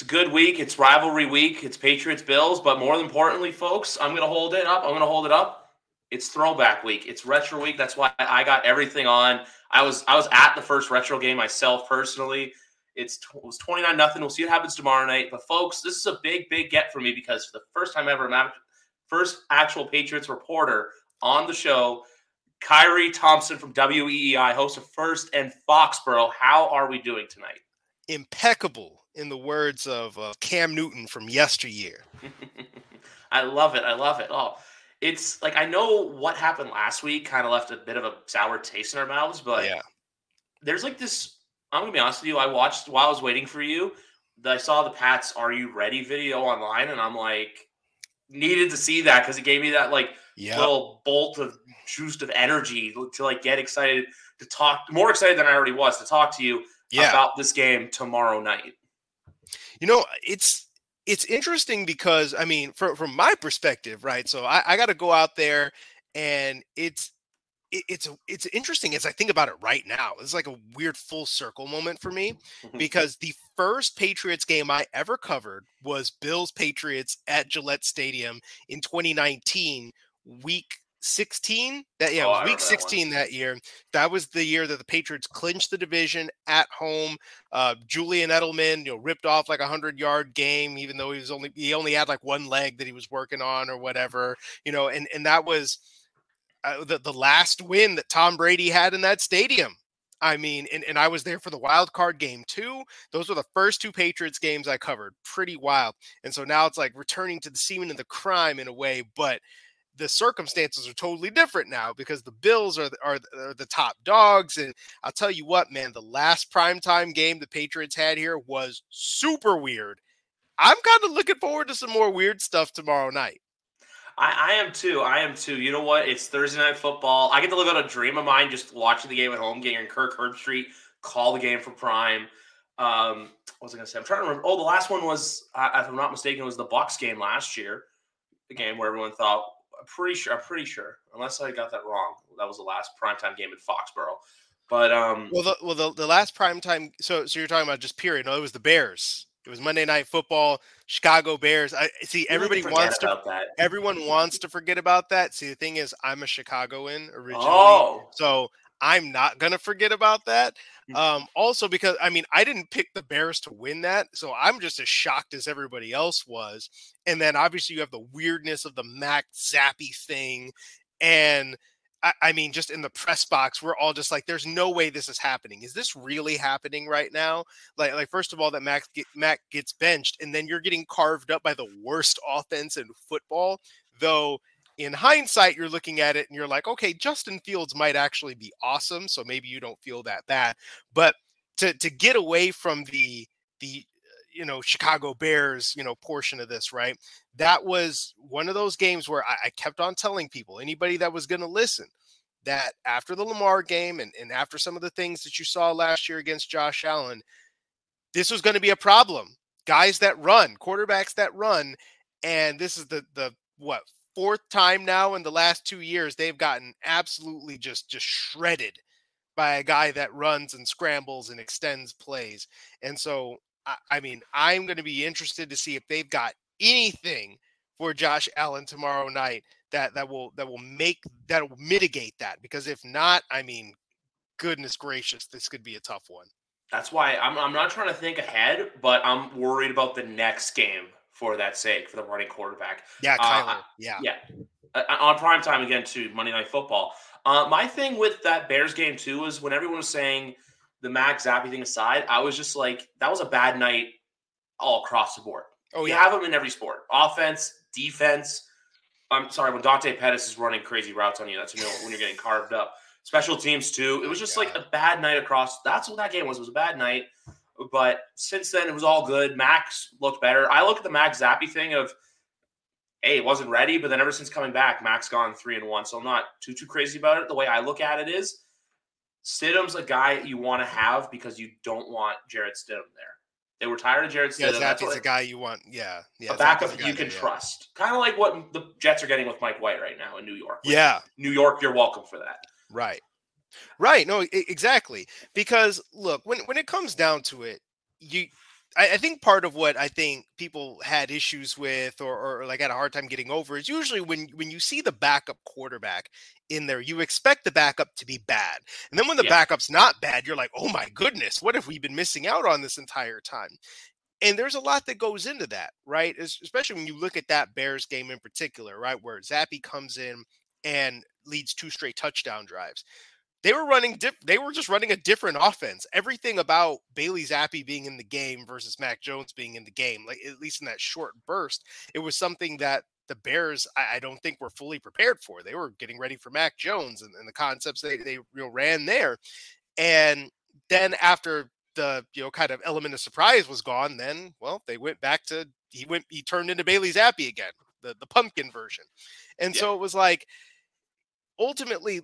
It's a good week. It's rivalry week. It's Patriots, Bills. But more importantly, folks, I'm going to hold it up. It's throwback week. It's retro week. That's why I got everything on. I was at the first retro game myself personally. It was 29-0. We'll see what happens tomorrow night. But, folks, this is a big, big get for me because for the first time ever, I'm first actual Patriots reporter on the show, Kyrie Thompson from WEEI, host of First and Foxborough. How are we doing tonight? Impeccable, in the words of Cam Newton from yesteryear. I love it. Oh, it's like I know what happened last week kind of left a bit of a sour taste in our mouths, but yeah. There's like this – I'm going to be honest with you. I watched while I was waiting for you. I saw the Pats Are You Ready video online, and I'm like, needed to see that because it gave me that like little bolt of juice of energy to like get excited to talk, more excited than I already was to talk to you about this game tomorrow night. You know, it's interesting because, I mean, from my perspective, right? So I got to go out there, and it's interesting as I think about it right now. It's like a weird full circle moment for me because the first Patriots game I ever covered was Bills Patriots at Gillette Stadium in 2019, week 16. It was week 16 that year. That was the year that the Patriots clinched the division at home. Julian Edelman, ripped off like 100-yard game, even though he only had like one leg that he was working on or whatever, and that was the last win that Tom Brady had in that stadium. I mean, and I was there for the wild card game too. Those were the first two Patriots games I covered. Pretty wild. And so now it's like returning to the scene of the crime in a way, but the circumstances are totally different now because the Bills are the top dogs. And I'll tell you what, man, the last primetime game the Patriots had here was super weird. I'm kind of looking forward to some more weird stuff tomorrow night. I am too. You know what? It's Thursday Night Football. I get to live out a dream of mine just watching the game at home, getting Kirk Herbstreit call the game for Prime. What was I going to say? I'm trying to remember. Oh, the last one was, if I'm not mistaken, it was the Bucs game last year, the game where everyone thought, I'm pretty sure, unless I got that wrong. That was the last primetime game in Foxborough. But the last primetime, so you're talking about just period. No, it was the Bears. It was Monday Night Football, Chicago Bears. Everyone wants to forget about that. See, the thing is, I'm a Chicagoan originally, so I'm not gonna forget about that. Also, because I didn't pick the Bears to win that, so I'm just as shocked as everybody else was. And then obviously you have the weirdness of the Mac Zappe thing, and just in the press box, we're all just like, there's no way this is happening. Is this really happening right now? Like first of all, that Mac gets benched, and then you're getting carved up by the worst offense in football. Though, in hindsight, you're looking at it, and you're like, okay, Justin Fields might actually be awesome, so maybe you don't feel that bad. But to get away from the Chicago Bears, portion of this, right? That was one of those games where I kept on telling people, anybody that was going to listen, that after the Lamar game and after some of the things that you saw last year against Josh Allen, this was going to be a problem. Guys that run, quarterbacks that run, and this is the fourth time now in the last 2 years they've gotten absolutely just shredded by a guy that runs and scrambles and extends plays. And so I'm going to be interested to see if they've got anything for Josh Allen tomorrow night that will mitigate that. Because if not, goodness gracious, this could be a tough one. That's why I'm not trying to think ahead, but I'm worried about the next game for the running quarterback. Yeah, Kyler. On primetime again to Monday Night Football. My thing with that Bears game too is when everyone was saying the Mac Zappe thing aside, I was just like, that was a bad night all across the board. Oh, yeah. You have them in every sport. Offense, defense. I'm sorry, when Dante Pettis is running crazy routes on you, that's when you're getting carved up. Special teams, too. It was just like a bad night across. That's what that game was. It was a bad night. But since then, it was all good. Max looked better. I look at the Mac Zappe thing of, hey, it wasn't ready, but then ever since coming back, Mac's gone 3-1. So I'm not too crazy about it. The way I look at it is, Stidham's a guy you want to have because you don't want Jared Stidham there. They were tired of Jared Stidham. Yeah, Zappe's a guy you want. Yeah, a backup you can trust. Kind of like what the Jets are getting with Mike White right now in New York. Like, yeah. New York, you're welcome for that. Right. No, exactly. Because, look, when it comes down to it, you I think part of what I think people had issues with or like had a hard time getting over is usually when you see the backup quarterback in there, you expect the backup to be bad. And then when the backup's not bad, you're like, oh my goodness, what have we been missing out on this entire time? And there's a lot that goes into that, right? Especially when you look at that Bears game in particular, right? Where Zappe comes in and leads two straight touchdown drives. They were running. They were just running a different offense. Everything about Bailey Zappe being in the game versus Mac Jones being in the game, like at least in that short burst, it was something that the Bears, I don't think, were fully prepared for. They were getting ready for Mac Jones and the concepts they ran there, and then after the kind of element of surprise was gone, then they went back to he turned into Bailey Zappe again, the pumpkin version, and so it was like ultimately.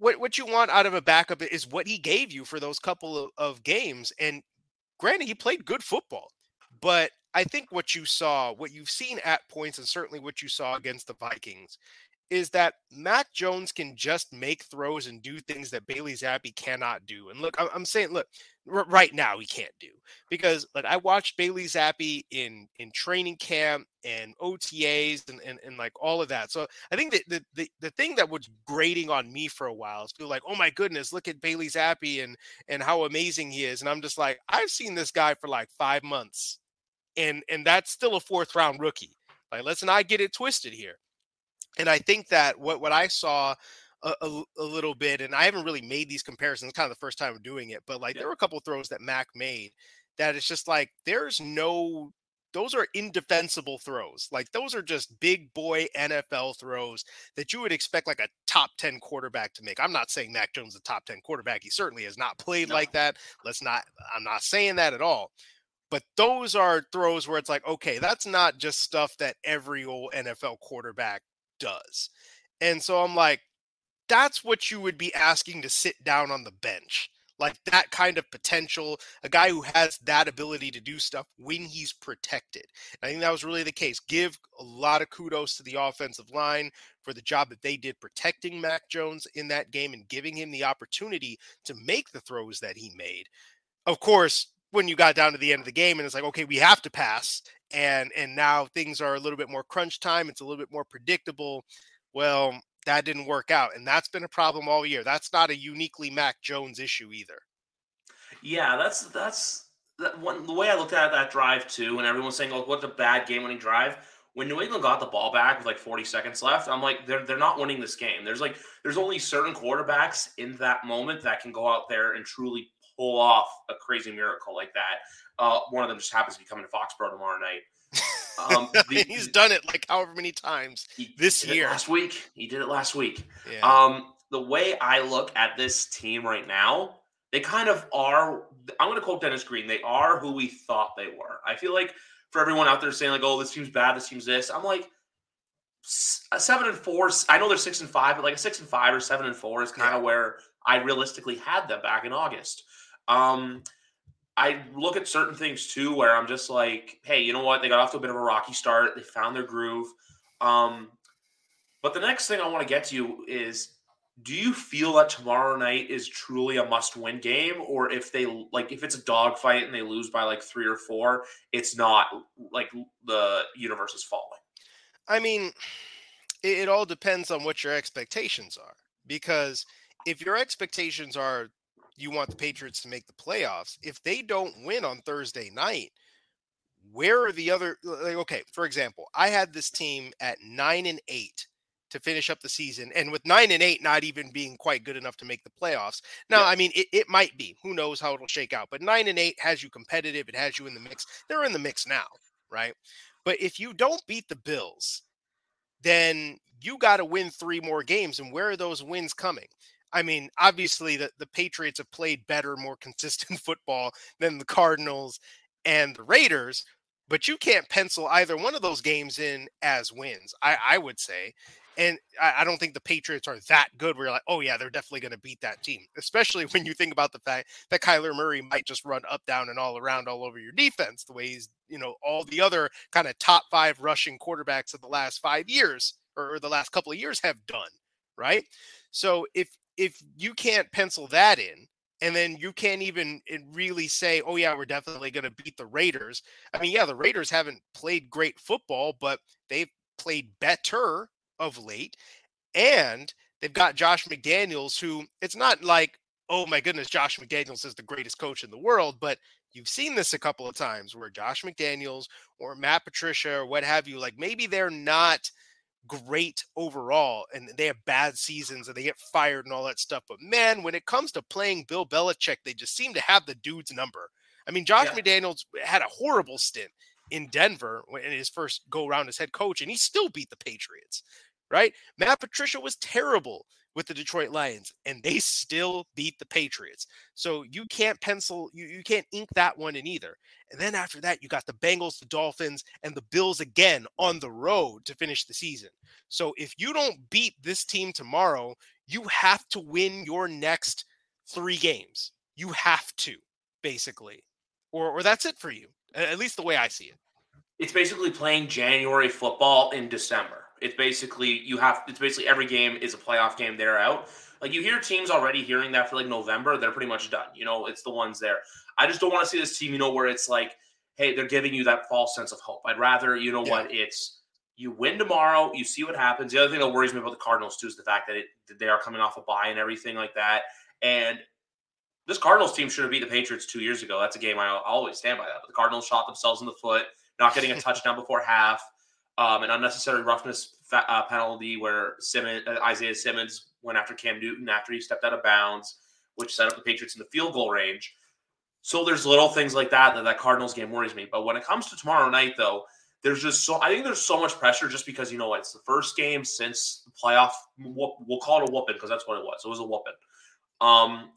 What you want out of a backup is what he gave you for those couple of games. And granted, he played good football, but I think what you saw, what you've seen at points, and certainly what you saw against the Vikings, is that Mac Jones can just make throws and do things that Bailey Zappe cannot do. And look, I'm saying, look, right now he can't do, because like I watched Bailey Zappe in training camp and OTAs and like all of that. So I think that the thing that was grating on me for a while is people like, oh my goodness, look at Bailey Zappe and how amazing he is. And I'm just like, I've seen this guy for like 5 months and that's still a 4th round rookie. Like, let's not get it twisted here. And I think that what I saw a little bit, and I haven't really made these comparisons, it's kind of the first time I'm doing it, but like there were a couple of throws that Mac made that it's just like, those are indefensible throws. Like those are just big boy NFL throws that you would expect like a top 10 quarterback to make. I'm not saying Mac Jones is a top 10 quarterback. He certainly has not played like that. I'm not saying that at all. But those are throws where it's like, okay, that's not just stuff that every old NFL quarterback does. And so I'm like, that's what you would be asking to sit down on the bench. Like that kind of potential, a guy who has that ability to do stuff when he's protected. And I think that was really the case. Give a lot of kudos to the offensive line for the job that they did protecting Mac Jones in that game and giving him the opportunity to make the throws that he made. Of course, when you got down to the end of the game and it's like, okay, we have to pass. And now things are a little bit more crunch time. It's a little bit more predictable. Well, that didn't work out. And that's been a problem all year. That's not a uniquely Mac Jones issue either. Yeah, the way I looked at that drive too, and everyone's saying, oh, what's a bad game-winning drive? When New England got the ball back with like 40 seconds left, I'm like, they're not winning this game. There's only certain quarterbacks in that moment that can go out there and truly pull off a crazy miracle like that. One of them just happens to be coming to Foxborough tomorrow night. He's done it like however many times this year. He did it last week. Yeah. The way I look at this team right now, they kind of are, I'm going to quote Dennis Green, they are who we thought they were. I feel like for everyone out there saying like, oh, this team's bad, this team's this, I'm like, 7-4, I know they're 6-5, but like a 6-5 or 7-4 is kind of where I realistically had them back in August. I look at certain things too, where I'm just like, hey, you know what? They got off to a bit of a rocky start. They found their groove. But the next thing I want to get to you is, do you feel that tomorrow night is truly a must win game? Or if it's a dogfight and they lose by like 3 or 4, it's not like the universe is falling. I mean, it all depends on what your expectations are, because if your expectations are, you want the Patriots to make the playoffs. If they don't win on Thursday night, where are the other, like, okay, for example, I had this team at 9-8 to finish up the season. And with 9-8, not even being quite good enough to make the playoffs. Now, I mean, it might be, who knows how it'll shake out, but 9-8 has you competitive. It has you in the mix. They're in the mix now. Right. But if you don't beat the Bills, then you got to win 3 more games. And where are those wins coming? I mean, obviously, the Patriots have played better, more consistent football than the Cardinals and the Raiders, but you can't pencil either one of those games in as wins, I would say. And I don't think the Patriots are that good where you're like, oh, yeah, they're definitely going to beat that team, especially when you think about the fact that Kyler Murray might just run up, down, and all around all over your defense the way he's, all the other kind of top 5 rushing quarterbacks of the last 5 years or the last couple of years have done, right? So if you can't pencil that in, And then you can't even really say, oh, yeah, we're definitely going to beat the Raiders. I mean, yeah, the Raiders haven't played great football, but they've played better of late. And they've got Josh McDaniels, who it's not like, oh, my goodness, Josh McDaniels is the greatest coach in the world. But you've seen this a couple of times where Josh McDaniels or Matt Patricia or what have you, like maybe they're not great overall and they have bad seasons and they get fired and all that stuff. But man, when it comes to playing Bill Belichick, they just seem to have the dude's number. I mean, Josh McDaniels had a horrible stint in Denver in his first go round as head coach, and he still beat the Patriots, right? Matt Patricia was terrible with the Detroit Lions and they still beat the Patriots. So you can't pencil, you can't ink that one in either. And then after that, you got the Bengals, the Dolphins, and the Bills again on the road to finish the season. So if you don't beat this team tomorrow, you have to win your next three games. You have to, basically, or that's it for you. At least the way I see it. It's basically playing January football in December. It's basically every game is a playoff game. They're out. Like you hear teams already hearing that for like November, they're pretty much done. You know, it's the ones there. I just don't want to see this team, you know, where it's like, hey, they're giving you that false sense of hope. I'd rather, you know what, it's you win tomorrow, you see what happens. The other thing that worries me about the Cardinals too is the fact that they are coming off a bye and everything like that. And this Cardinals team should have beat the Patriots 2 years ago. That's a game I always stand by that. But the Cardinals shot themselves in the foot, not getting a touchdown before half. An unnecessary roughness penalty where Isaiah Simmons went after Cam Newton after he stepped out of bounds, which set up the Patriots in the field goal range. So there's little things like that Cardinals game worries me. But when it comes to tomorrow night, though, there's so much pressure just because, you know what, it's the first game since the playoff. We'll call it a whooping because that's what it was. It was a whooping.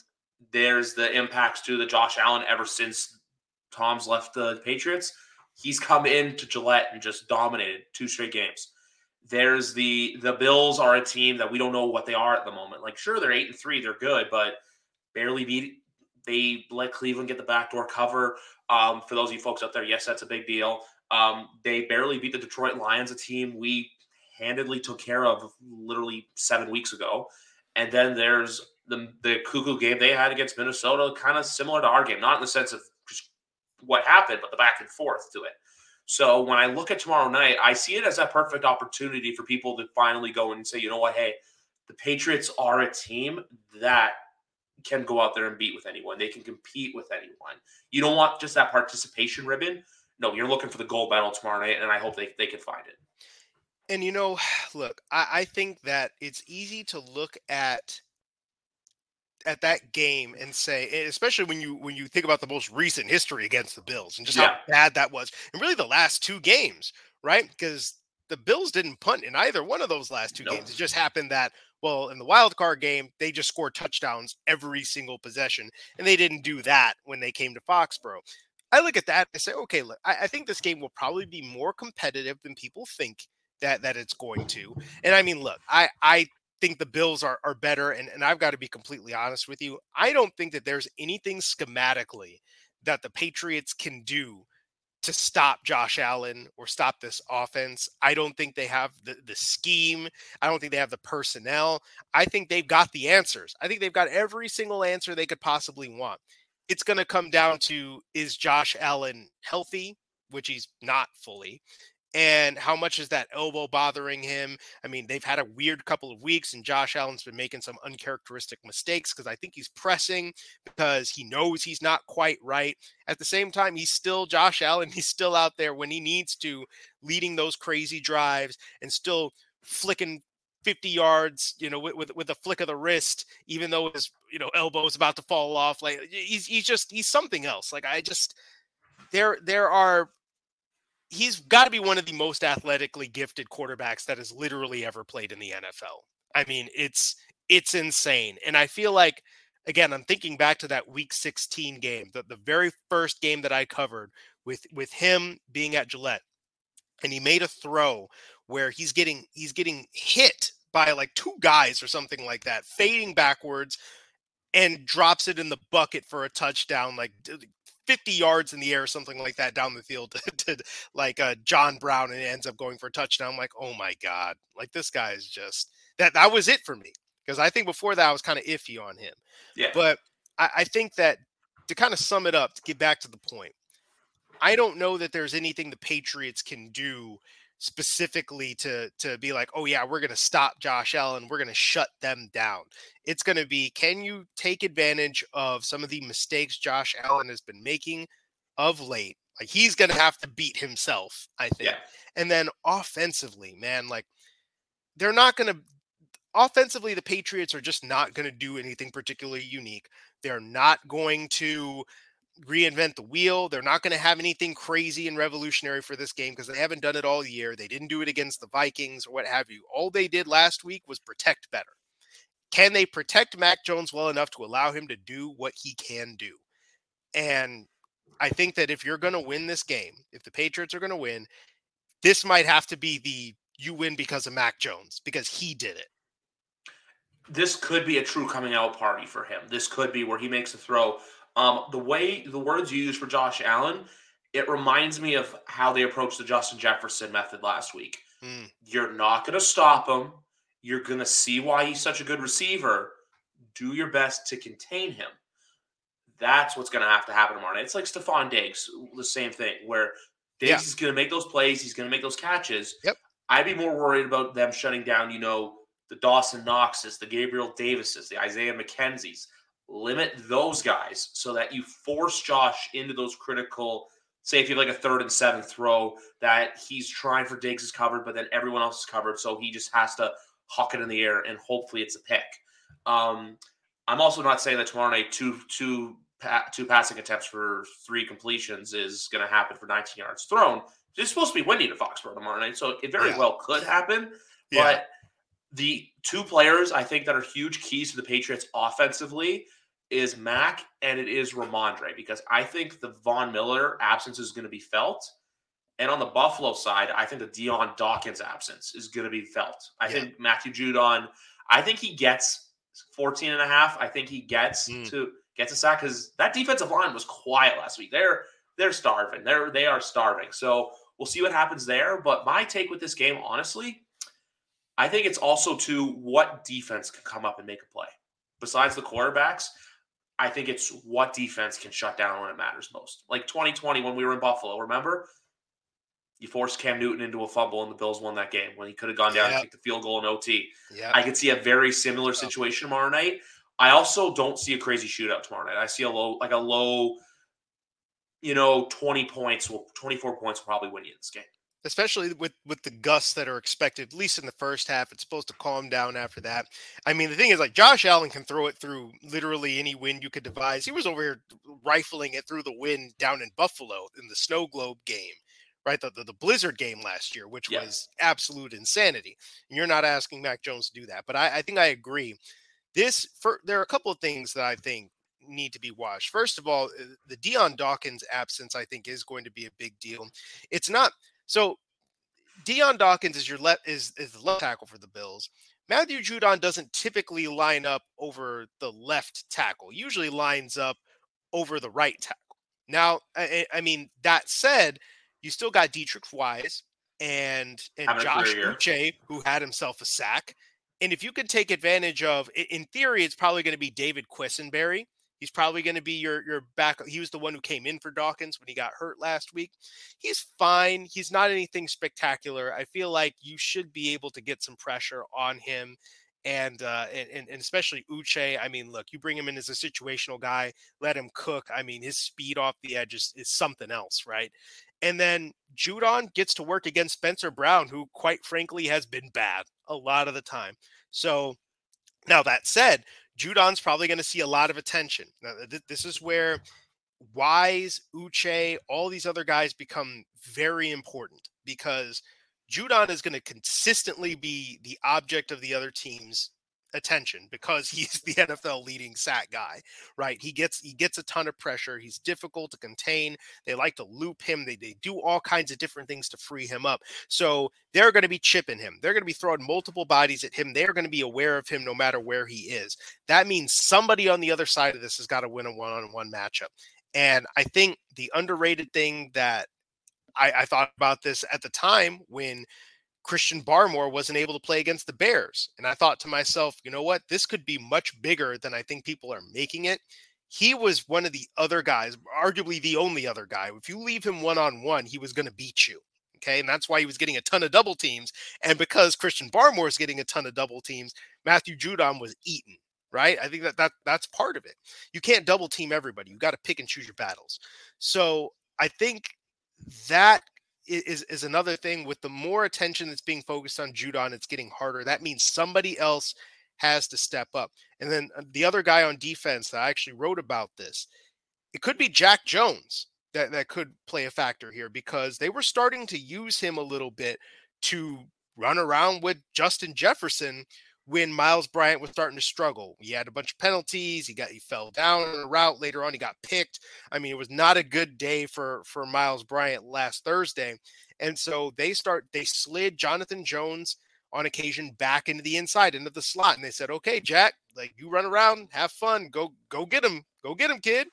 There's the impacts to the Josh Allen ever since Tom's left the Patriots. He's come into Gillette and just dominated 2 straight games. There's the Bills are a team that we don't know what they are at the moment. Like, sure, they're 8-3. They're good, but barely beat. They let Cleveland get the backdoor cover. For those of you folks out there, yes, that's a big deal. They barely beat the Detroit Lions, a team we handedly took care of literally 7 weeks ago. And then there's the cuckoo game they had against Minnesota, kind of similar to our game, not in the sense of what happened, but the back and forth to it. So when I look at tomorrow night, I see it as a perfect opportunity for people to finally go and say, you know what, hey, the Patriots are a team that can go out there and beat with anyone. They can compete with anyone. You don't want just that participation ribbon. No, you're looking for the gold medal tomorrow night, and I hope they can find it. And, you know, look, I think that it's easy to look at that game and say, especially when you think about the most recent history against the Bills and just how bad that was, and really the last 2 games, right? Because the Bills didn't punt in either one of those last 2 games. It just happened that, well, in the wild card game, they just scored touchdowns every single possession, and they didn't do that when they came to Foxborough. I look at that and I say, okay, look, I think this game will probably be more competitive than people think that it's going to. And I mean, look, I think the Bills are better. And I've got to be completely honest with you. I don't think that there's anything schematically that the Patriots can do to stop Josh Allen or stop this offense. I don't think they have the scheme. I don't think they have the personnel. I think they've got the answers. I think they've got every single answer they could possibly want. It's going to come down to, is Josh Allen healthy, which he's not fully, and how much is that elbow bothering him? I mean, they've had a weird couple of weeks, and Josh Allen's been making some uncharacteristic mistakes because I think he's pressing because he knows he's not quite right. At the same time, he's still Josh Allen. He's still out there when he needs to, leading those crazy drives and still flicking 50 yards, you know, with a flick of the wrist, even though his, you know, elbow is about to fall off. Like he's something else. Like he's got to be one of the most athletically gifted quarterbacks that has literally ever played in the NFL. I mean, it's insane. And I feel like, again, I'm thinking back to that week 16 game, the very first game that I covered with him being at Gillette. And he made a throw where he's getting hit by like 2 guys or something like that, fading backwards, and drops it in the bucket for a touchdown, like 50 yards in the air or something like that down the field to John Brown, and it ends up going for a touchdown. I'm like, oh my God, like this guy is just that was it for me. Cause I think before that I was kind of iffy on him, but I think that to kind of sum it up, to get back to the point, I don't know that there's anything the Patriots can do specifically to be like, oh yeah, we're going to stop Josh Allen. We're going to shut them down. It's going to be, can you take advantage of some of the mistakes Josh Allen has been making of late? Like, he's going to have to beat himself, I think. Yeah. And then offensively, man, like, they're not going to, offensively, the Patriots are just not going to do anything particularly unique. They're not going to reinvent the wheel. They're not going to have anything crazy and revolutionary for this game because they haven't done it all year. They didn't do it against the Vikings or what have you. All they did last week was protect better. Can they protect Mac Jones well enough to allow him to do what he can do? And I think that if you're going to win this game, if the Patriots are going to win, this might have to be the you win because of Mac Jones, because he did it. This could be a true coming out party for him. This could be where he makes a throw. The way the words you use for Josh Allen, it reminds me of how they approached the Justin Jefferson method last week. You're not going to stop him. You're going to see why he's such a good receiver. Do your best to contain him. That's what's going to happen tomorrow night. It's like Stephon Diggs, the same thing, where Diggs is going to make those plays. He's going to make those catches. Yep. I'd be more worried about them shutting down, you know, the Dawson Knoxes, the Gabriel Davises, the Isaiah McKenzies. Limit those guys so that you force Josh into those critical, say if you have like a 3rd and 7 throw that he's trying for, Diggs is covered, but then everyone else is covered. So he just has to huck it in the air and hopefully it's a pick. I'm also not saying that tomorrow night, two passing attempts for 3 completions is going to happen for 19 yards thrown. It's supposed to be windy to Foxborough tomorrow night, so it very well could happen. Yeah. But the two players I think that are huge keys to the Patriots offensively is Mac and it is Ramondre, because I think the Von Miller absence is going to be felt. And on the Buffalo side, I think the Dion Dawkins absence is going to be felt. I think Matthew Judon, I think he gets 14.5. I think he gets a sack because that defensive line was quiet last week. They're starving. They are starving. So we'll see what happens there. But my take with this game, honestly, I think it's also to what defense can come up and make a play. Besides the quarterbacks, I think it's what defense can shut down when it matters most. Like 2020 when we were in Buffalo, remember? You forced Cam Newton into a fumble and the Bills won that game when he could have gone down and kicked the field goal in OT. Yep. I could see a very similar situation tomorrow night. I also don't see a crazy shootout tomorrow night. I see a low, 20 points, 24 points will probably win you this game. Especially with the gusts that are expected, at least in the first half. It's supposed to calm down after that. I mean, the thing is, like, Josh Allen can throw it through literally any wind you could devise. He was over here rifling it through the wind down in Buffalo in the snow globe game, right? The blizzard game last year, which was absolute insanity. And you're not asking Mac Jones to do that. But I think I agree. There are a couple of things that I think need to be watched. First of all, the Dion Dawkins absence, I think, is going to be a big deal. It's not... So Dion Dawkins is the left tackle for the Bills. Matthew Judon doesn't typically line up over the left tackle, usually lines up over the right tackle. Now, I mean, that said, you still got Dietrich Wise and Josh Uche, who had himself a sack. And if you could take advantage of, in theory, it's probably going to be David Quessenberry. He's probably going to be your backup. He was the one who came in for Dawkins when he got hurt last week. He's fine. He's not anything spectacular. I feel like you should be able to get some pressure on him, and especially Uche. I mean, look, you bring him in as a situational guy, let him cook. I mean, his speed off the edge is something else, right? And then Judon gets to work against Spencer Brown, who, quite frankly, has been bad a lot of the time. So now that said, Judon's probably going to see a lot of attention. Now, this is where Wise, Uche, all these other guys become very important, because Judon is going to consistently be the object of the other team's attention because he's the NFL leading sack guy, right? He gets a ton of pressure. He's difficult to contain. They like to loop him. They do all kinds of different things to free him up. So they're going to be chipping him. They're going to be throwing multiple bodies at him. They're going to be aware of him no matter where he is. That means somebody on the other side of this has got to win a one-on-one matchup. And I think the underrated thing that I thought about this at the time when Christian Barmore wasn't able to play against the Bears. And I thought to myself, you know what? This could be much bigger than I think people are making it. he was one of the other guys, arguably the only other guy. If you leave him one-on-one, he was going to beat you. Okay, and that's why he was getting a ton of double teams. And because Christian Barmore is getting a ton of double teams, Matthew Judon was eaten, right? I think that's part of it. You can't double team everybody. You got to pick and choose your battles. So I think that is another thing. With the more attention that's being focused on Judon, it's getting harder. That means somebody else has to step up. And then the other guy on defense that I actually wrote about this, it could be Jack Jones. That could play a factor here, because they were starting to use him a little bit to run around with Justin Jefferson when Myles Bryant was starting to struggle. He had a bunch of penalties. He fell down on a route later on. He got picked. I mean, it was not a good day for Myles Bryant last Thursday. And so they slid Jonathan Jones on occasion back into the inside, into the slot. And they said, okay, Jack, like, you run around, have fun, go get him. Go get him, kid.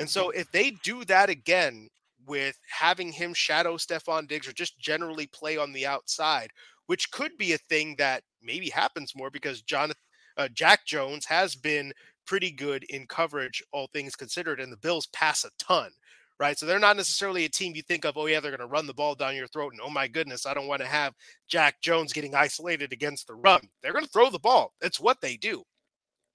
And so if they do that again with having him shadow Stephon Diggs or just generally play on the outside, which could be a thing that maybe happens more because Jack Jones has been pretty good in coverage, all things considered, and the Bills pass a ton, right? So they're not necessarily a team you think of, oh, yeah, they're going to run the ball down your throat, and oh, my goodness, I don't want to have Jack Jones getting isolated against the run. They're going to throw the ball. That's what they do.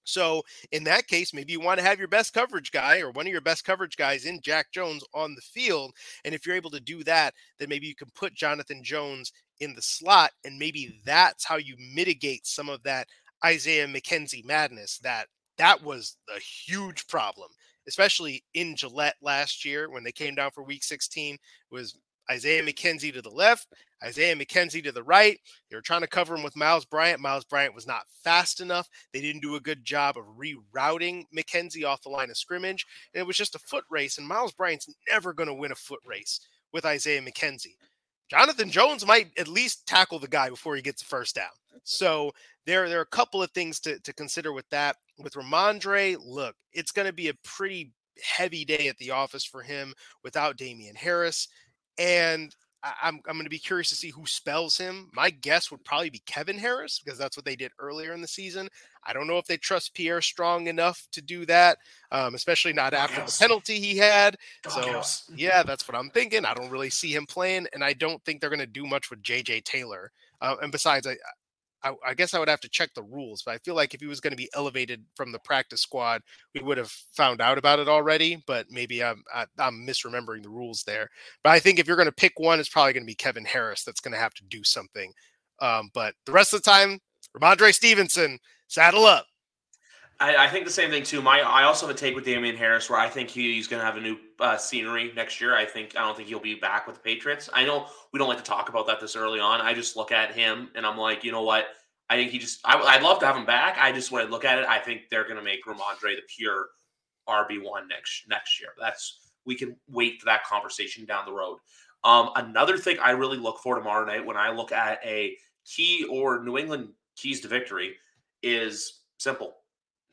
So in that case, maybe you want to have your best coverage guy or one of your best coverage guys in Jack Jones on the field. And if you're able to do that, then maybe you can put Jonathan Jones in the slot. And maybe that's how you mitigate some of that Isaiah McKenzie madness. That was a huge problem, especially in Gillette last year when they came down for week 16. It was Isaiah McKenzie to the left, Isaiah McKenzie to the right. They were trying to cover him with Myles Bryant. Myles Bryant was not fast enough. They didn't do a good job of rerouting McKenzie off the line of scrimmage. And it was just a foot race, and Myles Bryant's never going to win a foot race with Isaiah McKenzie. Jonathan Jones might at least tackle the guy before he gets a first down. So there are a couple of things to consider with that. With Ramondre, look, it's going to be a pretty heavy day at the office for him without Damian Harris. And I'm going to be curious to see who spells him. My guess would probably be Kevin Harris, because that's what they did earlier in the season. I don't know if they trust Pierre Strong enough to do that, especially not after the penalty he had. So, yeah, that's what I'm thinking. I don't really see him playing, and I don't think they're going to do much with J.J. Taylor. And besides, I guess I would have to check the rules, but I feel like if he was going to be elevated from the practice squad, we would have found out about it already, but maybe I'm misremembering the rules there. But I think if you're going to pick one, it's probably going to be Kevin Harris that's going to have to do something. But the rest of the time, Ramondre Stevenson, saddle up. I think the same thing too. I also have a take with Damian Harris, where I think he's going to have a new scenery next year. I don't think he'll be back with the Patriots. I know we don't like to talk about that this early on. I just look at him and I'm like, you know what? I think he just. I'd love to have him back. I just when I look at it, I think they're going to make Ramondre the pure RB1 next year. We can wait for that conversation down the road. Another thing I really look for tomorrow night when I look at a key or New England keys to victory is simple.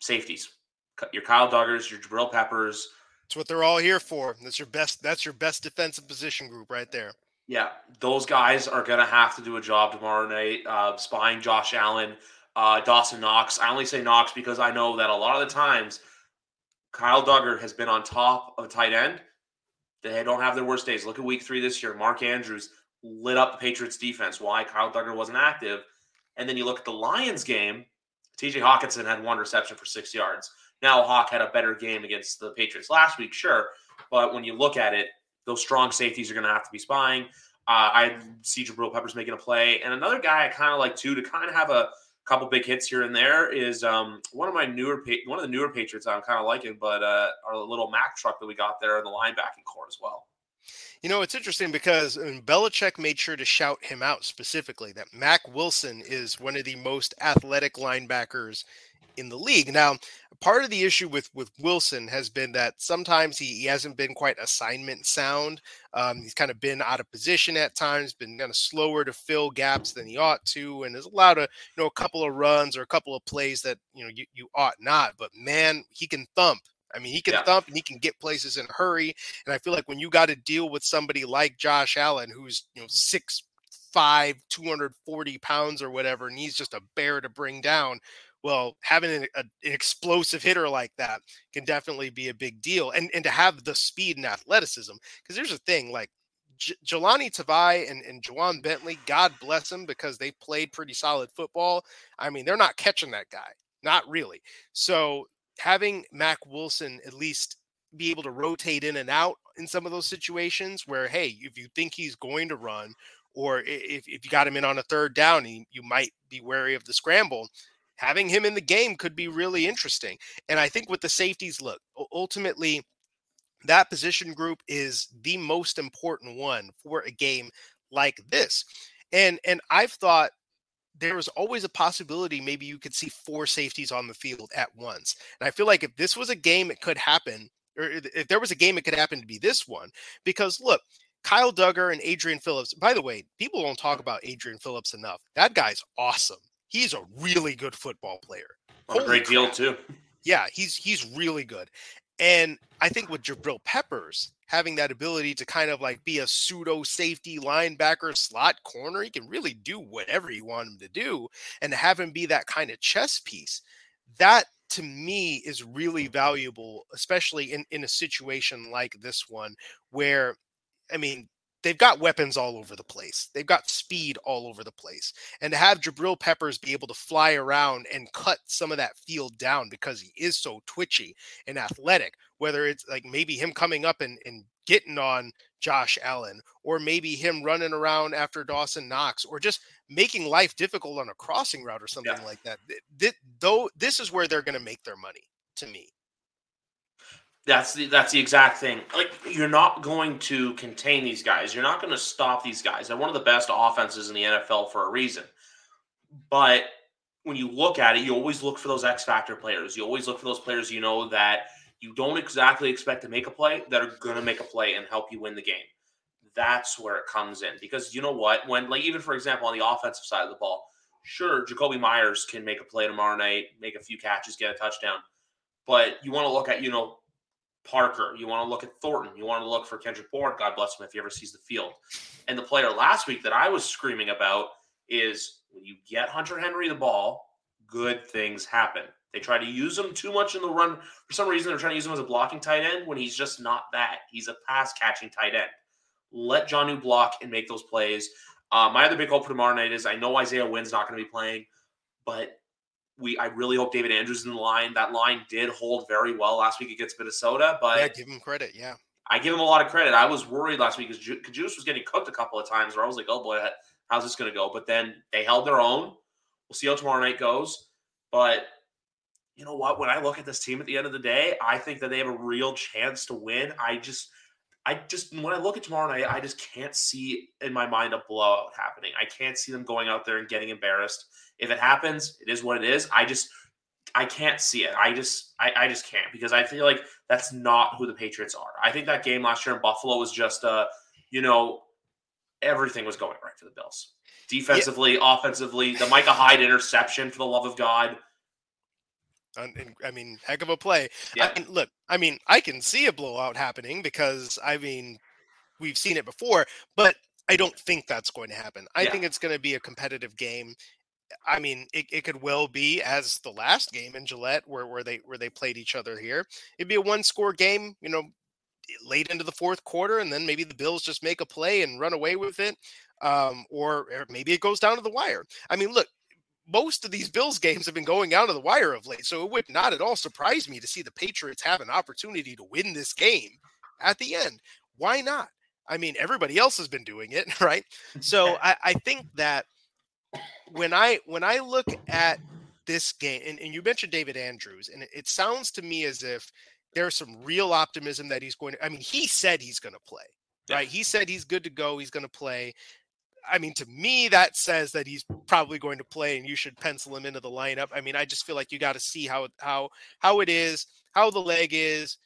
Safeties, your Kyle Duggars, your Jabril Peppers. That's what they're all here for. That's your best defensive position group right there. Yeah, those guys are going to have to do a job tomorrow night, spying Josh Allen, Dawson Knox. I only say Knox because I know that a lot of the times Kyle Duggar has been on top of a tight end. They don't have their worst days. Look at week 3 this year. Mark Andrews lit up the Patriots defense. Why? Kyle Duggar wasn't active. And then you look at the Lions game. TJ Hawkinson had one reception for 6 yards. Now Hawk had a better game against the Patriots last week, sure. But when you look at it, those strong safeties are going to have to be spying. I see Jabril Peppers making a play. And another guy I kind of like, too, to kind of have a couple big hits here and there is one of the newer Patriots I'm kind of liking, but our little Mack truck that we got there in the linebacking corps as well. You know, it's interesting because Belichick made sure to shout him out specifically that Mack Wilson is one of the most athletic linebackers in the league. Now, part of the issue with Wilson has been that sometimes he hasn't been quite assignment sound. He's kind of been out of position at times, been kind of slower to fill gaps than he ought to. And there's allowed a couple of runs or a couple of plays that, you ought not, but man, he can thump. I mean, he can thump and he can get places in a hurry. And I feel like when you got to deal with somebody like Josh Allen, who's 6'5", 240 pounds or whatever, and he's just a bear to bring down. well, having an explosive hitter like that can definitely be a big deal. And to have the speed and athleticism, because there's a thing like Jelani Tavai and Juwan Bentley, God bless them, because they played pretty solid football. I mean, they're not catching that guy. Not really. So having Mac Wilson at least be able to rotate in and out in some of those situations where, hey, if you think he's going to run, or if you got him in on a third down, you might be wary of the scramble. Having him in the game could be really interesting. And I think with the safeties, look, ultimately that position group is the most important one for a game like this. And I've thought there was always a possibility maybe you could see four safeties on the field at once. And I feel like if this was a game, it could happen, or if there was a game, it could happen to be this one. Because look, Kyle Duggar and Adrian Phillips, by the way, people don't talk about Adrian Phillips enough. That guy's awesome. He's a really good football player. A great deal too. Yeah, he's really good. And I think with Jabril Peppers having that ability to kind of like be a pseudo safety linebacker slot corner, he can really do whatever you want him to do, and to have him be that kind of chess piece, that to me is really valuable, especially in a situation like this one where, I mean, they've got weapons all over the place. They've got speed all over the place. And to have Jabril Peppers be able to fly around and cut some of that field down because he is so twitchy and athletic, whether it's like maybe him coming up and getting on Josh Allen, or maybe him running around after Dawson Knox, or just making life difficult on a crossing route or something like that. This is where they're going to make their money, to me. That's the exact thing. Like, you're not going to contain these guys. You're not going to stop these guys. They're one of the best offenses in the NFL for a reason. But when you look at it, you always look for those X factor players. You always look for those players, you know, that you don't exactly expect to make a play, that are going to make a play and help you win the game. That's where it comes in. Because you know what? When, like, even, for example, on the offensive side of the ball, sure, Jakobi Meyers can make a play tomorrow night, make a few catches, get a touchdown. But you want to look at, you know, Parker, you want to look at Thornton, you want to look for Kendrick Bourne, God bless him if he ever sees the field. And the player last week that I was screaming about is, when you get Hunter Henry the ball, good things happen. They try to use him too much in the run. For some reason, they're trying to use him as a blocking tight end when he's just not that. He's a pass-catching tight end. Let Jonnu block and make those plays. My other big hope for tomorrow night is, I know Isaiah Wynn's not going to be playing, but I really hope David Andrews is in the line. That line did hold very well last week against Minnesota, but give him credit. Yeah, I give him a lot of credit. I was worried last week because Kajus was getting cooked a couple of times where I was like, oh boy, how's this going to go? But then they held their own. We'll see how tomorrow night goes. But you know what? When I look at this team at the end of the day, I think that they have a real chance to win. I just when I look at tomorrow night, I just can't see in my mind a blowout happening. I can't see them going out there and getting embarrassed. If it happens, it is what it is. I can't see it. I just can't, because I feel like that's not who the Patriots are. I think that game last year in Buffalo was just, everything was going right for the Bills. Defensively, offensively, the Micah Hyde interception, for the love of God. I mean, heck of a play. Yeah. I mean, I can see a blowout happening because, I mean, we've seen it before, but I don't think that's going to happen. I think it's going to be a competitive game. I mean, it could well be as the last game in Gillette where they played each other here. It'd be a one-score game, you know, late into the fourth quarter, and then maybe the Bills just make a play and run away with it, or maybe it goes down to the wire. I mean, look, most of these Bills games have been going down to the wire of late, so it would not at all surprise me to see the Patriots have an opportunity to win this game at the end. Why not? I mean, everybody else has been doing it, right? So I think that when I look at this game, and you mentioned David Andrews, and it sounds to me as if there's some real optimism that he's going to, I mean, he said he's going to play, right? He said he's good to go. He's going to play. I mean, to me, that says that he's probably going to play, and you should pencil him into the lineup. I mean, I just feel like you got to see how it is, how the leg is.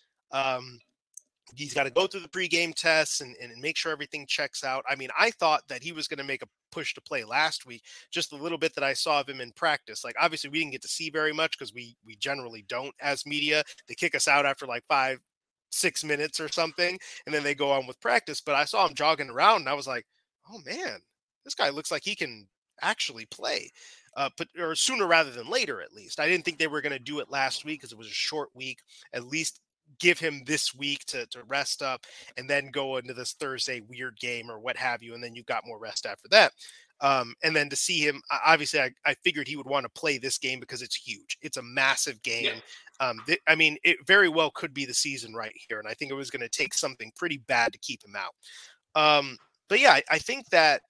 He's got to go through the pregame tests and make sure everything checks out. I mean, I thought that he was going to make a push to play last week, just the little bit that I saw of him in practice. Like, obviously, we didn't get to see very much because we generally don't as media. They kick us out after like 5-6 minutes or something, and then they go on with practice. But I saw him jogging around, and I was like, oh, man, this guy looks like he can actually play. or sooner rather than later, at least. I didn't think they were going to do it last week because it was a short week. At least give him this week to rest up and then go into this Thursday weird game or what have you. And then you got more rest after that. And then to see him, obviously I figured he would want to play this game because it's huge. It's a massive game. Yeah. I mean, it very well could be the season right here. And I think it was going to take something pretty bad to keep him out. But yeah, I think that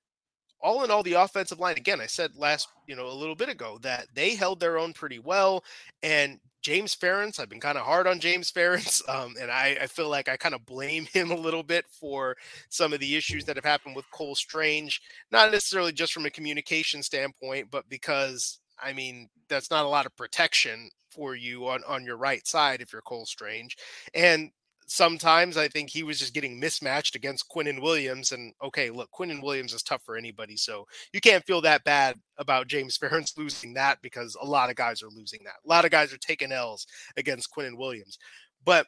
all in all, the offensive line, again, I said a little bit ago that they held their own pretty well. And James Ferentz, I've been kind of hard on James Ferentz. And I feel like I kind of blame him a little bit for some of the issues that have happened with Cole Strange, not necessarily just from a communication standpoint, but because, I mean, that's not a lot of protection for you on your right side if you're Cole Strange. And sometimes I think he was just getting mismatched against Quinnen Williams. And okay, look, Quinnen Williams is tough for anybody. So you can't feel that bad about James Ferentz losing that because a lot of guys are losing that. A lot of guys are taking L's against Quinnen Williams. But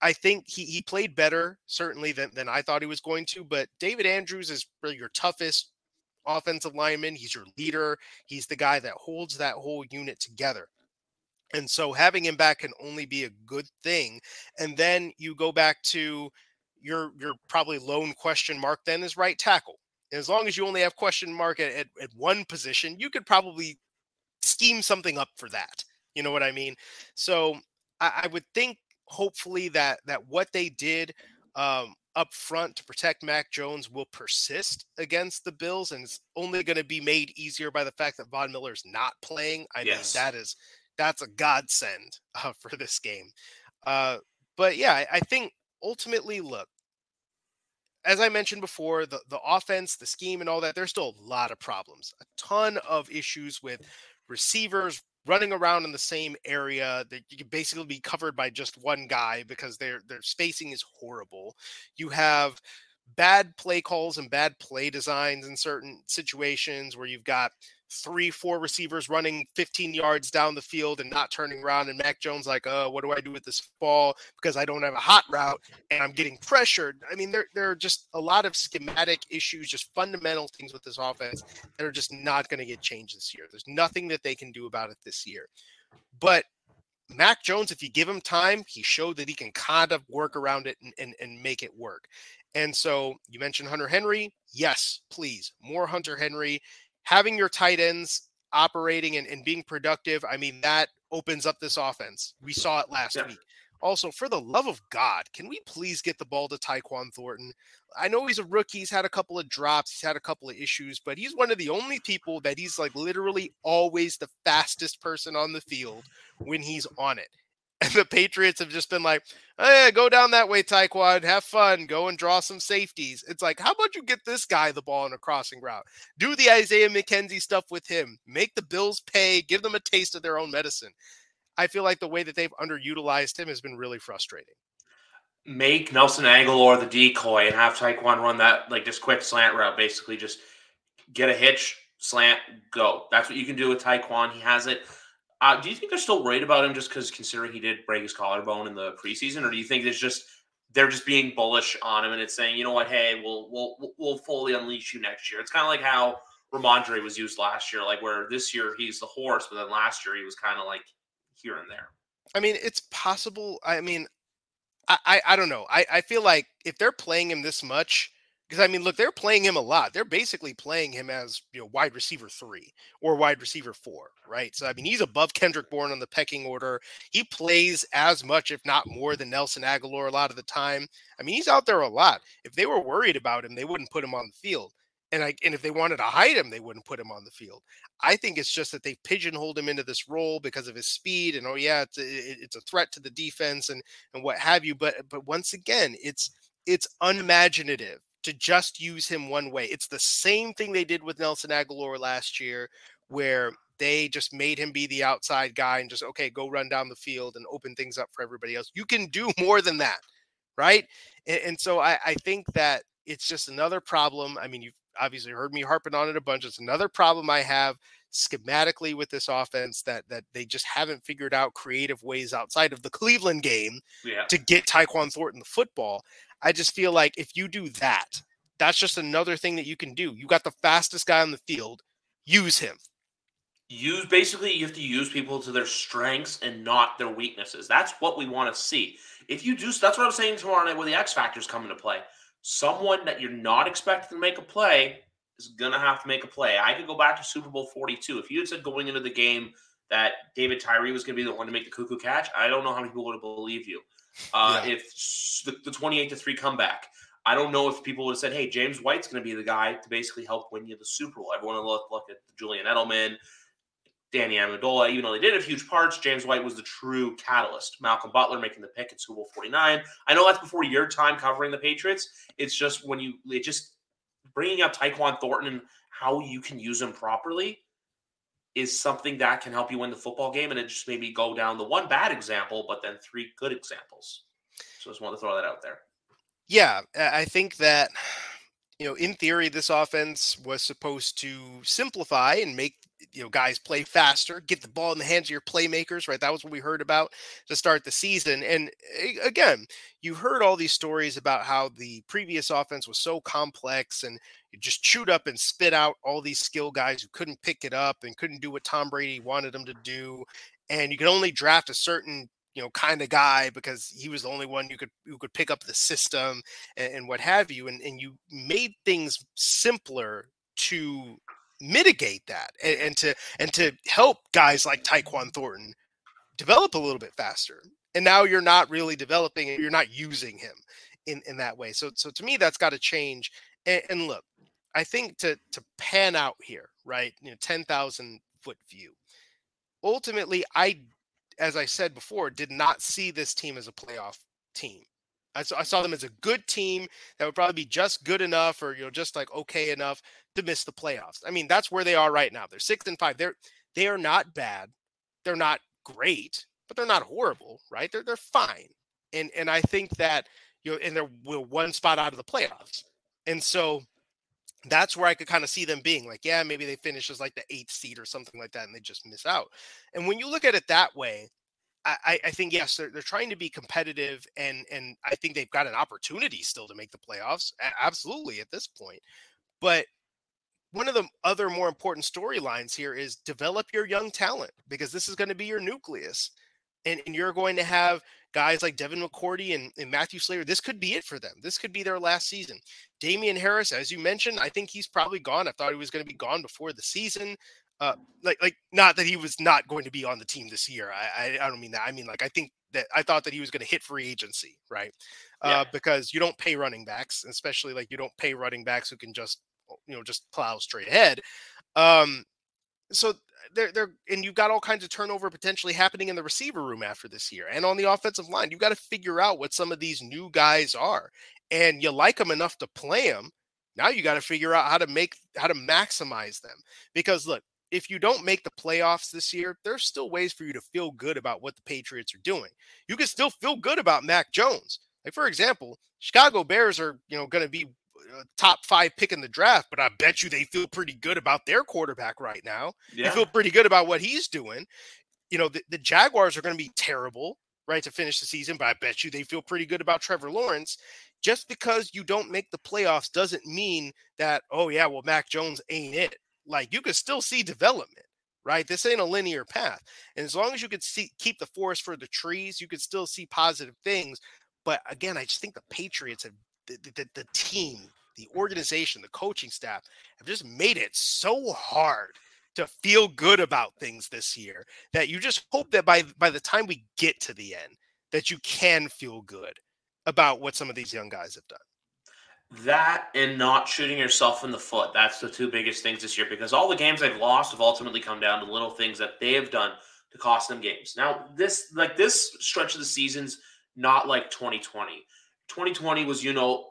I think he played better, certainly, than I thought he was going to. But David Andrews is really your toughest offensive lineman. He's your leader. He's the guy that holds that whole unit together. And so having him back can only be a good thing. And then you go back to your probably lone question mark then is right tackle. And as long as you only have question mark at one position, you could probably scheme something up for that. You know what I mean? So I would think hopefully that what they did up front to protect Mac Jones will persist against the Bills. And it's only going to be made easier by the fact that Von Miller's not playing. I mean, that's a godsend for this game. But yeah, I think ultimately, look, as I mentioned before, the offense, the scheme and all that, there's still a lot of problems, a ton of issues with receivers running around in the same area that you can basically be covered by just one guy because their spacing is horrible. You have bad play calls and bad play designs in certain situations where you've got 3-4 receivers running 15 yards down the field and not turning around. And Mac Jones like, what do I do with this ball? Because I don't have a hot route and I'm getting pressured. I mean, there are just a lot of schematic issues, just fundamental things with this offense that are just not going to get changed this year. There's nothing that they can do about it this year. But Mac Jones, if you give him time, he showed that he can kind of work around it and make it work. And so you mentioned Hunter Henry. Yes, please. More Hunter Henry. Having your tight ends operating and being productive, I mean, that opens up this offense. We saw it last week. Also, for the love of God, can we please get the ball to Tyquan Thornton? I know he's a rookie. He's had a couple of drops. He's had a couple of issues, but he's one of the only people that he's like literally always the fastest person on the field when he's on it. And the Patriots have just been like, hey, go down that way, Tyquan. Have fun. Go and draw some safeties. It's like, how about you get this guy the ball in a crossing route? Do the Isaiah McKenzie stuff with him. Make the Bills pay. Give them a taste of their own medicine. I feel like the way that they've underutilized him has been really frustrating. Make Nelson Aguilar the decoy and have Tyquan run that, like, just quick slant route. Basically, just get a hitch, slant, go. That's what you can do with Tyquan. He has it. Do you think they're still worried about him just because considering he did break his collarbone in the preseason, or do you think it's just they're just being bullish on him and it's saying, you know what, hey, we'll fully unleash you next year? It's kind of like how Ramondre was used last year, like where this year he's the horse, but then last year he was kind of like here and there. I mean, it's possible. I mean, I don't know. I feel like if they're playing him this much. Because, I mean, look, they're playing him a lot. They're basically playing him as, you know, wide receiver 3 or wide receiver 4, right? So, I mean, he's above Kendrick Bourne on the pecking order. He plays as much, if not more, than Nelson Aguilar a lot of the time. I mean, he's out there a lot. If they were worried about him, they wouldn't put him on the field. And if they wanted to hide him, they wouldn't put him on the field. I think it's just that they pigeonholed him into this role because of his speed. And, oh, yeah, it's a threat to the defense and what have you. But once again, it's unimaginative to just use him one way. It's the same thing they did with Nelson Aguilar last year, where they just made him be the outside guy and just, okay, go run down the field and open things up for everybody else. You can do more than that, right? And so I think that it's just another problem. I mean, you've obviously heard me harping on it a bunch. It's another problem I have schematically with this offense that they just haven't figured out creative ways outside of the Cleveland game to get Tyquan Thornton the football. I just feel like if you do that, that's just another thing that you can do. You got the fastest guy on the field. Use him. you have to use people to their strengths and not their weaknesses. That's what we want to see. If you do, that's what I'm saying tomorrow night where the X factors come into play. Someone that you're not expecting to make a play is going to have to make a play. I could go back to Super Bowl 42. If you had said going into the game that David Tyree was going to be the one to make the cuckoo catch, I don't know how many people would have believed you. If the 28-3 comeback, I don't know if people would have said, hey, James White's going to be the guy to basically help win you the Super Bowl. Everyone will look at Julian Edelman, Danny Amendola, even though they did have huge parts, James White was the true catalyst. Malcolm Butler making the pick at Super Bowl 49. I know that's before your time covering the Patriots. It's just when it's just bringing up Tyquan Thornton and how you can use him properly is something that can help you win the football game, and it just made me go down the one bad example, but then three good examples. So I just wanted to throw that out there. Yeah, I think that, in theory, this offense was supposed to simplify and make guys play faster, get the ball in the hands of your playmakers, right? That was what we heard about to start the season. And again, you heard all these stories about how the previous offense was so complex and it just chewed up and spit out all these skill guys who couldn't pick it up and couldn't do what Tom Brady wanted them to do. And you could only draft a certain, kind of guy because he was the only one who could pick up the system and what have you. And you made things simpler to mitigate that and to help guys like Tyquan Thornton develop a little bit faster. And now you're not really developing it. You're not using him in that way. So to me, that's got to change. And look, I think to pan out here, right? 10,000 foot view. Ultimately, as I said before, did not see this team as a playoff team. I saw them as a good team that would probably be just good enough or, just like okay enough to miss the playoffs. I mean, that's where they are right now. They're 6-5. They are not bad. They're not great, but they're not horrible, right? They're fine. And I think that, and they're one spot out of the playoffs. And so that's where I could kind of see them being like, yeah, maybe they finish as like the 8th seed or something like that, and they just miss out. And when you look at it that way, I think, yes, they're trying to be competitive, and I think they've got an opportunity still to make the playoffs, absolutely, at this point. But one of the other more important storylines here is develop your young talent, because this is going to be your nucleus. And you're going to have guys like Devin McCourty and Matthew Slater. This could be it for them. This could be their last season. Damian Harris, as you mentioned, I think he's probably gone. I thought he was going to be gone before the season. Not that he was not going to be on the team this year. I don't mean that. I mean, I think that I thought that he was going to hit free agency, right? Yeah. Because you don't pay running backs, especially you don't pay running backs who can just, just plow straight ahead. So they're, and you've got all kinds of turnover potentially happening in the receiver room after this year. And on the offensive line, you've got to figure out what some of these new guys are, and you like them enough to play them. Now you got to figure out how to maximize them, because look, if you don't make the playoffs this year, there's still ways for you to feel good about what the Patriots are doing. You can still feel good about Mac Jones. For example, Chicago Bears are, going to be a top 5 pick in the draft, but I bet you they feel pretty good about their quarterback right now. Yeah. They feel pretty good about what he's doing. The Jaguars are going to be terrible, right, to finish the season, but I bet you they feel pretty good about Trevor Lawrence. Just because you don't make the playoffs doesn't mean that, oh, yeah, well, Mac Jones ain't it. You can still see development, right? This ain't a linear path. And as long as you could keep the forest for the trees, you could still see positive things. But again, I just think the Patriots have the team, the organization, the coaching staff have just made it so hard to feel good about things this year that you just hope that by the time we get to the end, that you can feel good about what some of these young guys have done. That and not shooting yourself in the foot. That's the two biggest things this year, because all the games they've lost have ultimately come down to little things that they have done to cost them games. Now, this stretch of the season's not like 2020. 2020 was,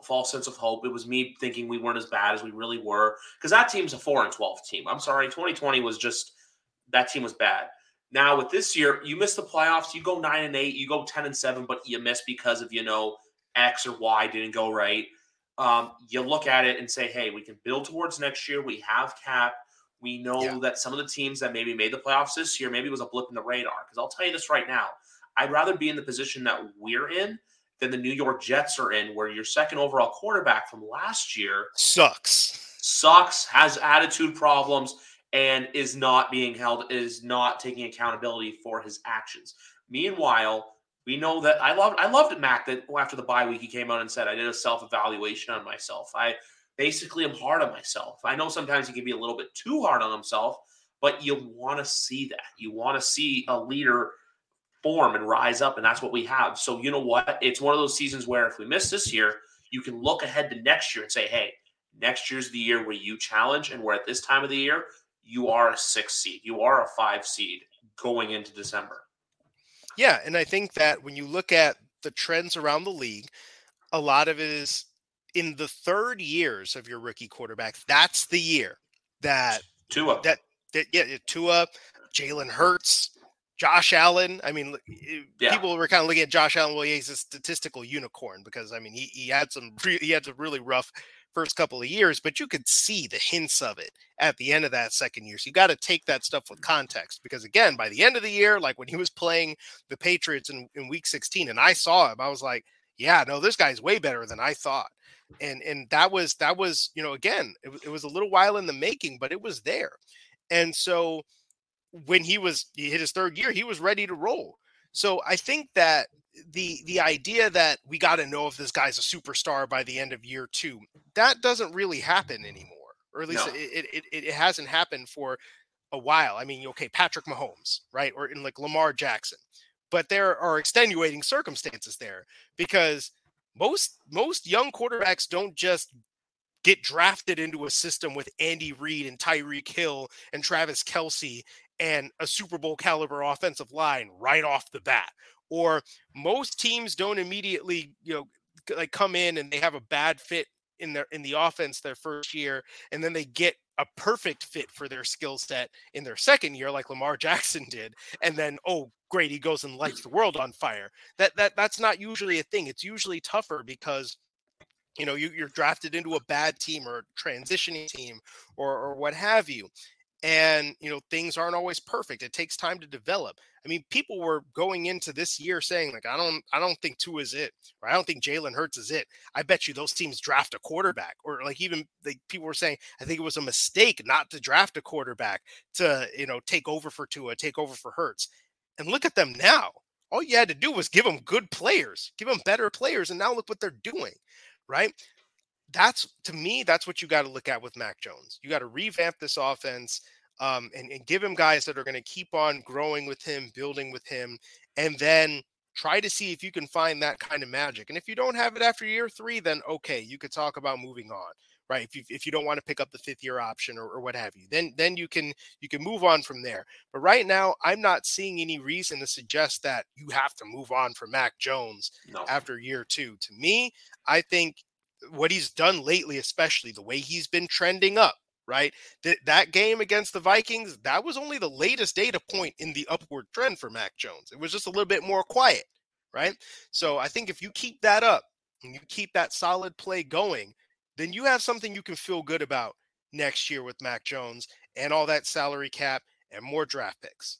false sense of hope. It was me thinking we weren't as bad as we really were, because that team's a 4-12 team. I'm sorry, 2020 was just that team was bad. Now, with this year, you miss the playoffs. You go 9-8, you go 10-7, but you miss because of, X or Y didn't go right. You look at it and say, hey, we can build towards next year. We have cap. We know that some of the teams that maybe made the playoffs this year, maybe it was a blip in the radar. Because I'll tell you this right now, I'd rather be in the position that we're in than the New York Jets are in, where your second overall quarterback from last year sucks, has attitude problems, and is not being held, is not taking accountability for his actions. Meanwhile, we know that I loved Mac that after the bye week, he came out and said, I did a self-evaluation on myself. I basically am hard on myself. I know sometimes he can be a little bit too hard on himself, but you want to see that. You want to see a leader form and rise up, and that's what we have. So you know what? It's one of those seasons where if we miss this year, you can look ahead to next year and say, hey, next year's the year where you challenge, and where at this time of the year, you are a 6 seed. You are a 5 seed going into December. Yeah, and I think that when you look at the trends around the league, a lot of it is in the third years of your rookie quarterback. That's the year that Tua, Tua, Jalen Hurts, Josh Allen. I mean, people were kind of looking at Josh Allen. Well, he's a statistical unicorn because I mean he had some really rough first couple of years, but you could see the hints of it at the end of that second year. So you got to take that stuff with context because, again, by the end of the year, like when he was playing the Patriots in week 16 and I saw him, I was like, yeah, no, this guy's way better than I thought. And that was, you know, again, it was a little while in the making, but it was there. And so when he hit his third year, he was ready to roll. So I think that the idea that we got to know if this guy's a superstar by the end of year two, that doesn't really happen anymore, or at least it hasn't happened for a while. I mean, okay, Patrick Mahomes, right? Or in like Lamar Jackson, but there are extenuating circumstances there because most young quarterbacks don't just get drafted into a system with Andy Reid and Tyreek Hill and Travis Kelce and a Super Bowl caliber offensive line right off the bat. Or most teams don't immediately, you know, like come in and they have a bad fit in the offense their first year, and then they get a perfect fit for their skill set in their second year, like Lamar Jackson did. And then, oh, great, he goes and lights the world on fire. That's not usually a thing. It's usually tougher because, you know, you're drafted into a bad team or a transitioning team or what have you. And, you know, things aren't always perfect. It takes time to develop. I mean, people were going into this year saying, like, I don't think Tua is it, or I don't think Jalen Hurts is it. I bet you those teams draft a quarterback. Or like even like people were saying, I think it was a mistake not to draft a quarterback to, you know, take over for Tua, take over for Hurts. And look at them now. All you had to do was give them good players, give them better players. And now look what they're doing, right? That's, to me, that's what you got to look at with Mac Jones. You got to revamp this offense and give him guys that are going to keep on growing with him, building with him, and then try to see if you can find that kind of magic. And if you don't have it after year three, then okay, you could talk about moving on, right? If you don't want to pick up the 5th year option or what have you, then you can move on from there. But right now, I'm not seeing any reason to suggest that you have to move on from Mac Jones after year two. To me, I think what he's done lately, especially the way he's been trending up, right? That game against the Vikings, that was only the latest data point in the upward trend for Mac Jones. It was just a little bit more quiet, right? So I think if you keep that up and you keep that solid play going, then you have something you can feel good about next year with Mac Jones and all that salary cap and more draft picks.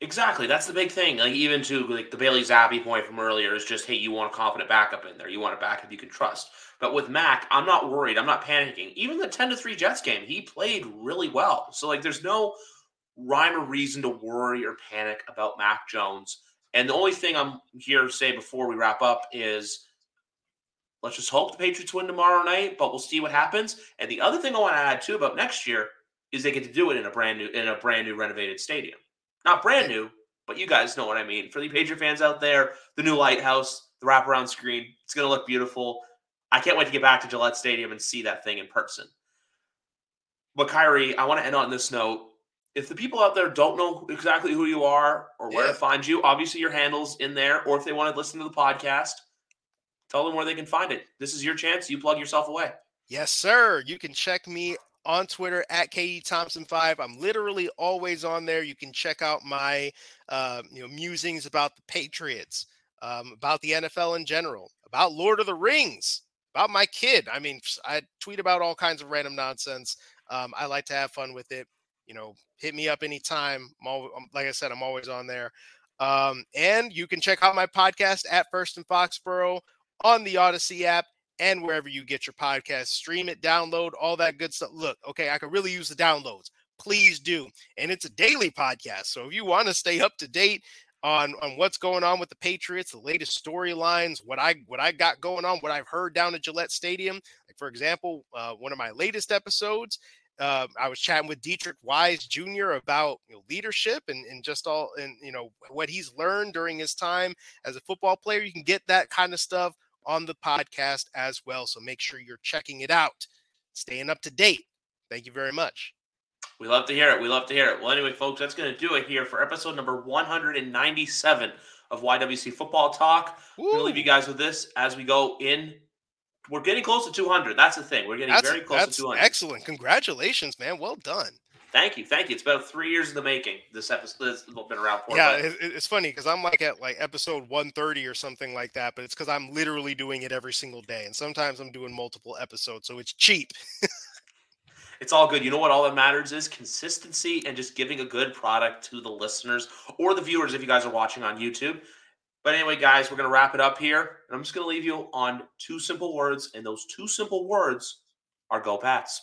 Exactly. That's the big thing. Like even to like the Bailey Zappe point from earlier is just, hey, you want a confident backup in there. You want a backup you can trust. But with Mac, I'm not worried. I'm not panicking. Even the 10-3 Jets game, he played really well. So like there's no rhyme or reason to worry or panic about Mac Jones. And the only thing I'm here to say before we wrap up is let's just hope the Patriots win tomorrow night, but we'll see what happens. And the other thing I want to add too about next year is they get to do it in a brand new renovated stadium. Not brand new, but you guys know what I mean. For the Patriot fans out there, the new lighthouse, the wraparound screen, it's going to look beautiful. I can't wait to get back to Gillette Stadium and see that thing in person. But Kyrie, I want to end on this note. If the people out there don't know exactly who you are or where to find you, obviously your handle's in there, or if they want to listen to the podcast, tell them where they can find it. This is your chance. You plug yourself away. Yes, sir. You can check me on Twitter at KEThompson5. I'm literally always on there. You can check out my musings about the Patriots, about the NFL in general, about Lord of the Rings, about my kid. I mean, I tweet about all kinds of random nonsense. I like to have fun with it. You know, hit me up anytime. Like I said, I'm always on there. And you can check out my podcast at First and Foxborough on the Odyssey app, and wherever you get your podcast, stream it, download, all that good stuff. Look, okay, I could really use the downloads. please do. And it's a daily podcast. So if you want to stay up to date on what's going on with the Patriots, the latest storylines, what I got going on, what I've heard down at Gillette Stadium. Like, for example, one of my latest episodes, I was chatting with Dietrich Wise Jr. about leadership and just all, and what he's learned during his time as a football player. You can get that kind of stuff on the podcast as well. So make sure you're checking it out, staying up to date. Thank you very much. We love to hear it. We love to hear it. Well, anyway, folks, that's going to do it here for episode number 197 of YWC Football Talk. Woo. We're going to leave you guys with this as we go in. We're getting close to 200. That's the thing. We're getting very close to 200. Excellent. Congratulations, man. Well done. Thank you. Thank you. It's about 3 years in the making. This episode's been around for. Yeah, it's funny because I'm at episode 130 or something like that, but it's because I'm literally doing it every single day. And sometimes I'm doing multiple episodes, so it's cheap. It's all good. You know what? All that matters is consistency and just giving a good product to the listeners or the viewers if you guys are watching on YouTube. But anyway, guys, we're going to wrap it up here. And I'm just going to leave you on two simple words. And those two simple words are Go Pats.